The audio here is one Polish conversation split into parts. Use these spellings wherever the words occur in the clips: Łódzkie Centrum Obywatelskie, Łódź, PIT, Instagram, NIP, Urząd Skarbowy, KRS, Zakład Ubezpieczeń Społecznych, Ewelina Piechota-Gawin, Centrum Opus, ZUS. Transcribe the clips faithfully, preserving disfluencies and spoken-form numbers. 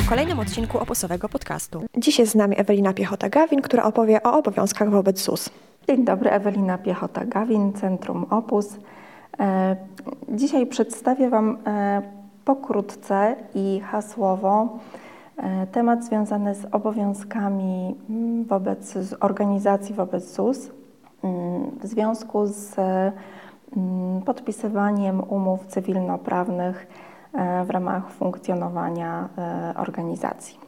w kolejnym odcinku opusowego podcastu. Dziś jest z nami Ewelina Piechota-Gawin, która opowie o obowiązkach wobec ZUS. Dzień dobry, Ewelina Piechota-Gawin, Centrum Opus. Dzisiaj przedstawię Wam pokrótce i hasłowo temat związany z obowiązkami wobec z organizacji wobec ZUS w związku z podpisywaniem umów cywilnoprawnych w ramach funkcjonowania organizacji.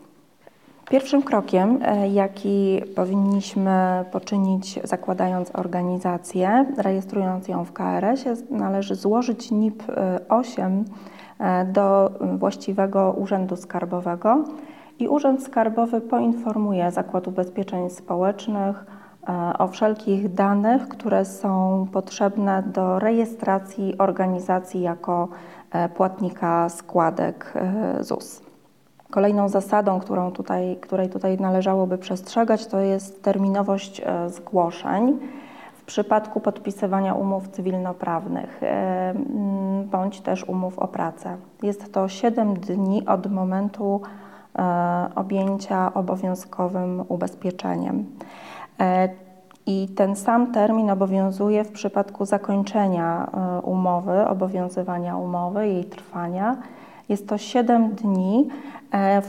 Pierwszym krokiem, jaki powinniśmy poczynić, zakładając organizację, rejestrując ją w K R S-ie, należy złożyć NIP osiem do właściwego Urzędu Skarbowego i Urząd Skarbowy poinformuje Zakład Ubezpieczeń Społecznych o wszelkich danych, które są potrzebne do rejestracji organizacji jako płatnika składek ZUS. Kolejną zasadą, którą tutaj, której tutaj należałoby przestrzegać, to jest terminowość zgłoszeń w przypadku podpisywania umów cywilnoprawnych bądź też umów o pracę. Jest to siedem dni od momentu objęcia obowiązkowym ubezpieczeniem. I ten sam termin obowiązuje w przypadku zakończenia umowy, obowiązywania umowy, jej trwania. Jest to siedem dni,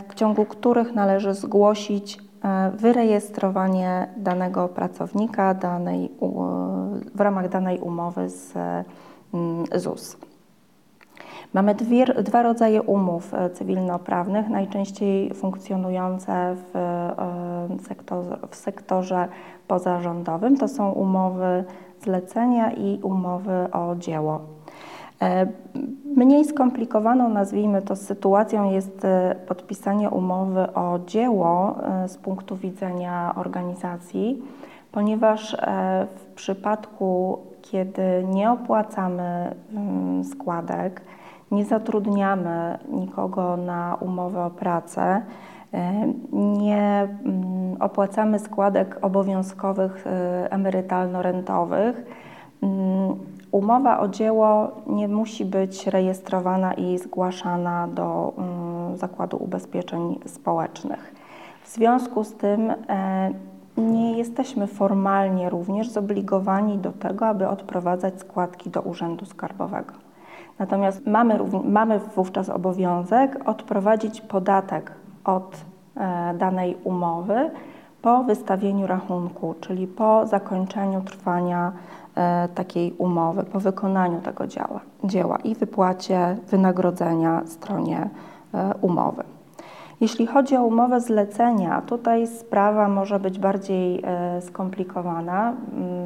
w ciągu których należy zgłosić wyrejestrowanie danego pracownika danej, w ramach danej umowy z ZUS. Mamy dwie, dwa rodzaje umów cywilnoprawnych, najczęściej funkcjonujące w, sektor, w sektorze pozarządowym. To są umowy zlecenia i umowy o dzieło. Mniej skomplikowaną, nazwijmy to, sytuacją jest podpisanie umowy o dzieło z punktu widzenia organizacji, ponieważ w przypadku, kiedy nie opłacamy składek, nie zatrudniamy nikogo na umowę o pracę, nie opłacamy składek obowiązkowych emerytalno-rentowych, umowa o dzieło nie musi być rejestrowana i zgłaszana do Zakładu Ubezpieczeń Społecznych. W związku z tym nie jesteśmy formalnie również zobligowani do tego, aby odprowadzać składki do Urzędu Skarbowego. Natomiast mamy, mamy wówczas obowiązek odprowadzić podatek od danej umowy po wystawieniu rachunku, czyli po zakończeniu trwania takiej umowy, po wykonaniu tego dzieła, dzieła i wypłacie wynagrodzenia stronie umowy. Jeśli chodzi o umowę zlecenia, tutaj sprawa może być bardziej skomplikowana,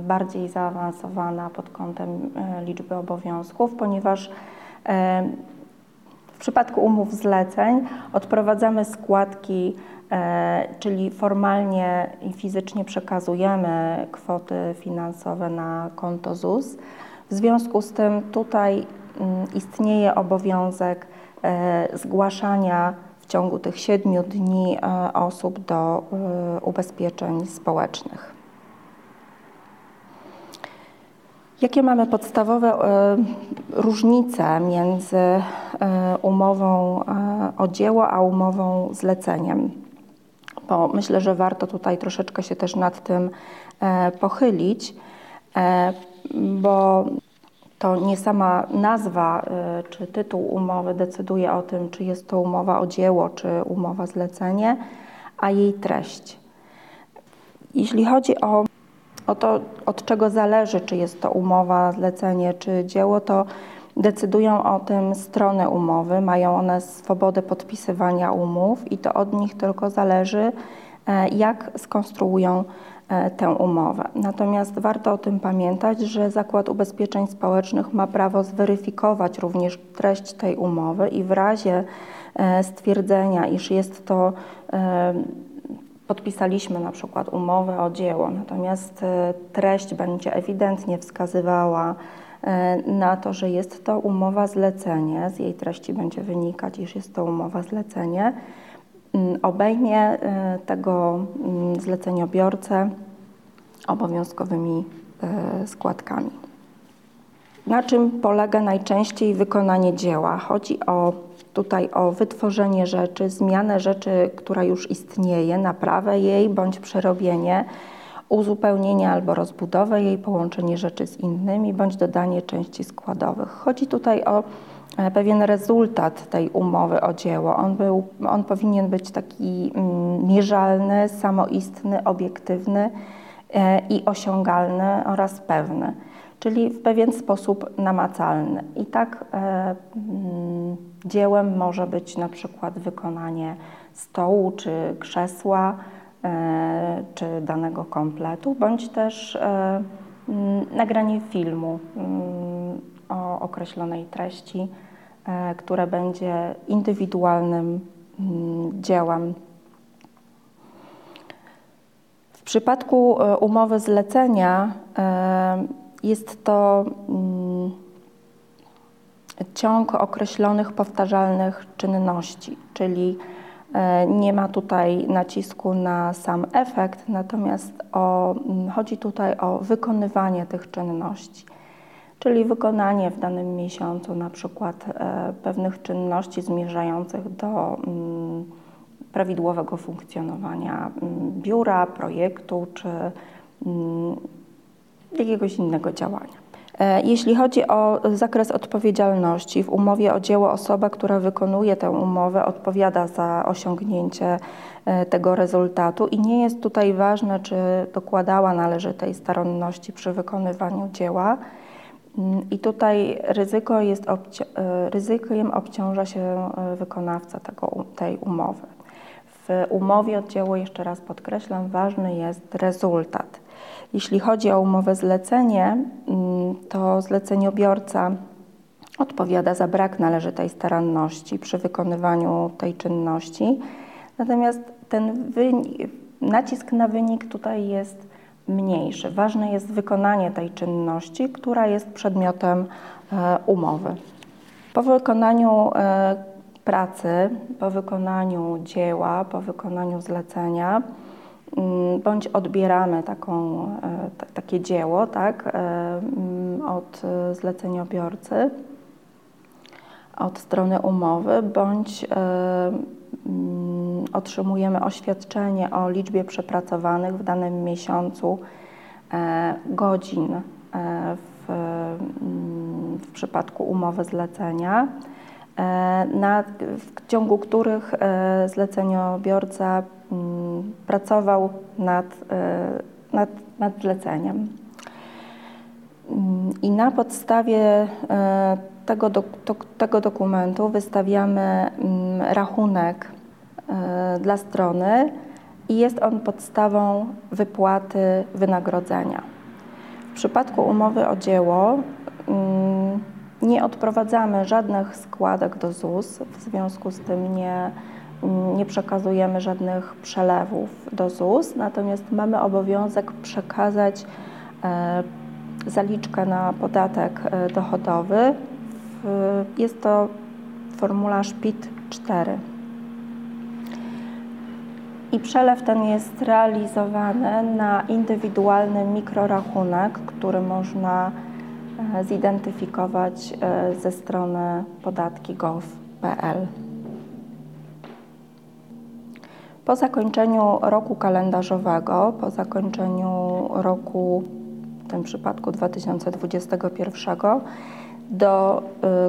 bardziej zaawansowana pod kątem liczby obowiązków, ponieważ w przypadku umów zleceń odprowadzamy składki, czyli formalnie i fizycznie przekazujemy kwoty finansowe na konto ZUS. W związku z tym tutaj istnieje obowiązek zgłaszania w ciągu tych siedmiu dni osób do ubezpieczeń społecznych. Jakie mamy podstawowe różnice między umową o dzieło a umową zleceniem? Bo myślę, że warto tutaj troszeczkę się też nad tym pochylić, bo to nie sama nazwa czy tytuł umowy decyduje o tym, czy jest to umowa o dzieło, czy umowa zlecenie, a jej treść. Jeśli chodzi o O to, od czego zależy, czy jest to umowa, zlecenie, czy dzieło, to decydują o tym strony umowy. Mają one swobodę podpisywania umów i to od nich tylko zależy, jak skonstruują tę umowę. Natomiast warto o tym pamiętać, że Zakład Ubezpieczeń Społecznych ma prawo zweryfikować również treść tej umowy i w razie stwierdzenia, iż jest to podpisaliśmy na przykład umowę o dzieło, natomiast treść będzie ewidentnie wskazywała na to, że jest to umowa zlecenie, z jej treści będzie wynikać, iż jest to umowa zlecenie, obejmie tego zleceniobiorcę obowiązkowymi składkami. Na czym polega najczęściej wykonanie dzieła? Chodzi o tutaj o wytworzenie rzeczy, zmianę rzeczy, która już istnieje, naprawę jej bądź przerobienie, uzupełnienie albo rozbudowę jej, połączenie rzeczy z innymi bądź dodanie części składowych. Chodzi tutaj o pewien rezultat tej umowy o dzieło. On, był, on powinien być taki mierzalny, samoistny, obiektywny i osiągalny oraz pewny, czyli w pewien sposób namacalny. I tak e, dziełem może być na przykład wykonanie stołu czy krzesła, e, czy danego kompletu, bądź też e, nagranie filmu e, o określonej treści, e, które będzie indywidualnym e, dziełem. W przypadku umowy zlecenia jest to ciąg określonych, powtarzalnych czynności, czyli nie ma tutaj nacisku na sam efekt, natomiast o, chodzi tutaj o wykonywanie tych czynności, czyli wykonanie w danym miesiącu na przykład pewnych czynności zmierzających do prawidłowego funkcjonowania biura, projektu czy jakiegoś innego działania. Jeśli chodzi o zakres odpowiedzialności, w umowie o dzieło osoba, która wykonuje tę umowę, odpowiada za osiągnięcie tego rezultatu i nie jest tutaj ważne, czy dokładała należytej staranności przy wykonywaniu dzieła. I tutaj ryzyko jest obci- ryzykiem obciąża się wykonawca tego, tej umowy. W umowie o dzieło, jeszcze raz podkreślam, ważny jest rezultat. Jeśli chodzi o umowę zlecenie, to zleceniobiorca odpowiada za brak należytej staranności przy wykonywaniu tej czynności. Natomiast ten wynik, nacisk na wynik tutaj jest mniejszy. Ważne jest wykonanie tej czynności, która jest przedmiotem umowy. Po wykonaniu pracy, po wykonaniu dzieła, po wykonaniu zlecenia, bądź odbieramy taką, t- takie dzieło, tak, od zleceniobiorcy, od strony umowy, bądź otrzymujemy oświadczenie o liczbie przepracowanych w danym miesiącu godzin w, w przypadku umowy zlecenia, na, w ciągu których zleceniobiorca pracował nad, nad, nad zleceniem. I na podstawie tego, do, to, tego dokumentu wystawiamy rachunek dla strony i jest on podstawą wypłaty wynagrodzenia. W przypadku umowy o dzieło nie odprowadzamy żadnych składek do ZUS, w związku z tym nie, nie przekazujemy żadnych przelewów do ZUS, natomiast mamy obowiązek przekazać e, zaliczkę na podatek dochodowy. W, jest to formularz P I T cztery. I przelew ten jest realizowany na indywidualny mikrorachunek, który można zidentyfikować ze strony podatki kropka gov kropka p l. Po zakończeniu roku kalendarzowego, po zakończeniu roku, w tym przypadku dwa tysiące dwudziestego pierwszego, do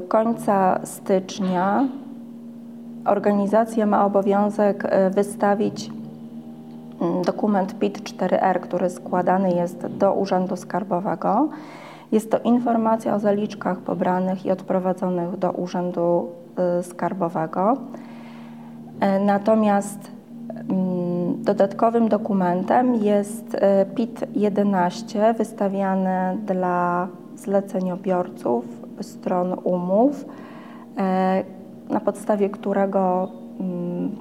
końca stycznia organizacja ma obowiązek wystawić dokument P I T cztery R, który składany jest do Urzędu Skarbowego. Jest to informacja o zaliczkach pobranych i odprowadzonych do Urzędu Skarbowego. Natomiast dodatkowym dokumentem jest P I T jedenaście wystawiany dla zleceniobiorców stron umów, na podstawie którego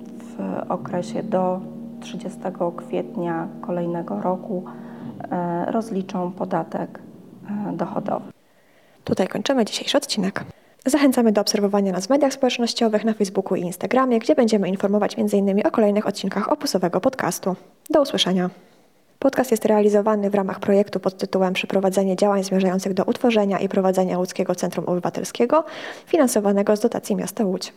w okresie do trzydziestego kwietnia kolejnego roku rozliczą podatek dochodowy. Tutaj kończymy dzisiejszy odcinek. Zachęcamy do obserwowania nas w mediach społecznościowych, na Facebooku i Instagramie, gdzie będziemy informować między innymi o kolejnych odcinkach opusowego podcastu. Do usłyszenia. Podcast jest realizowany w ramach projektu pod tytułem Przeprowadzenie działań zmierzających do utworzenia i prowadzenia Łódzkiego Centrum Obywatelskiego, finansowanego z dotacji miasta Łódź.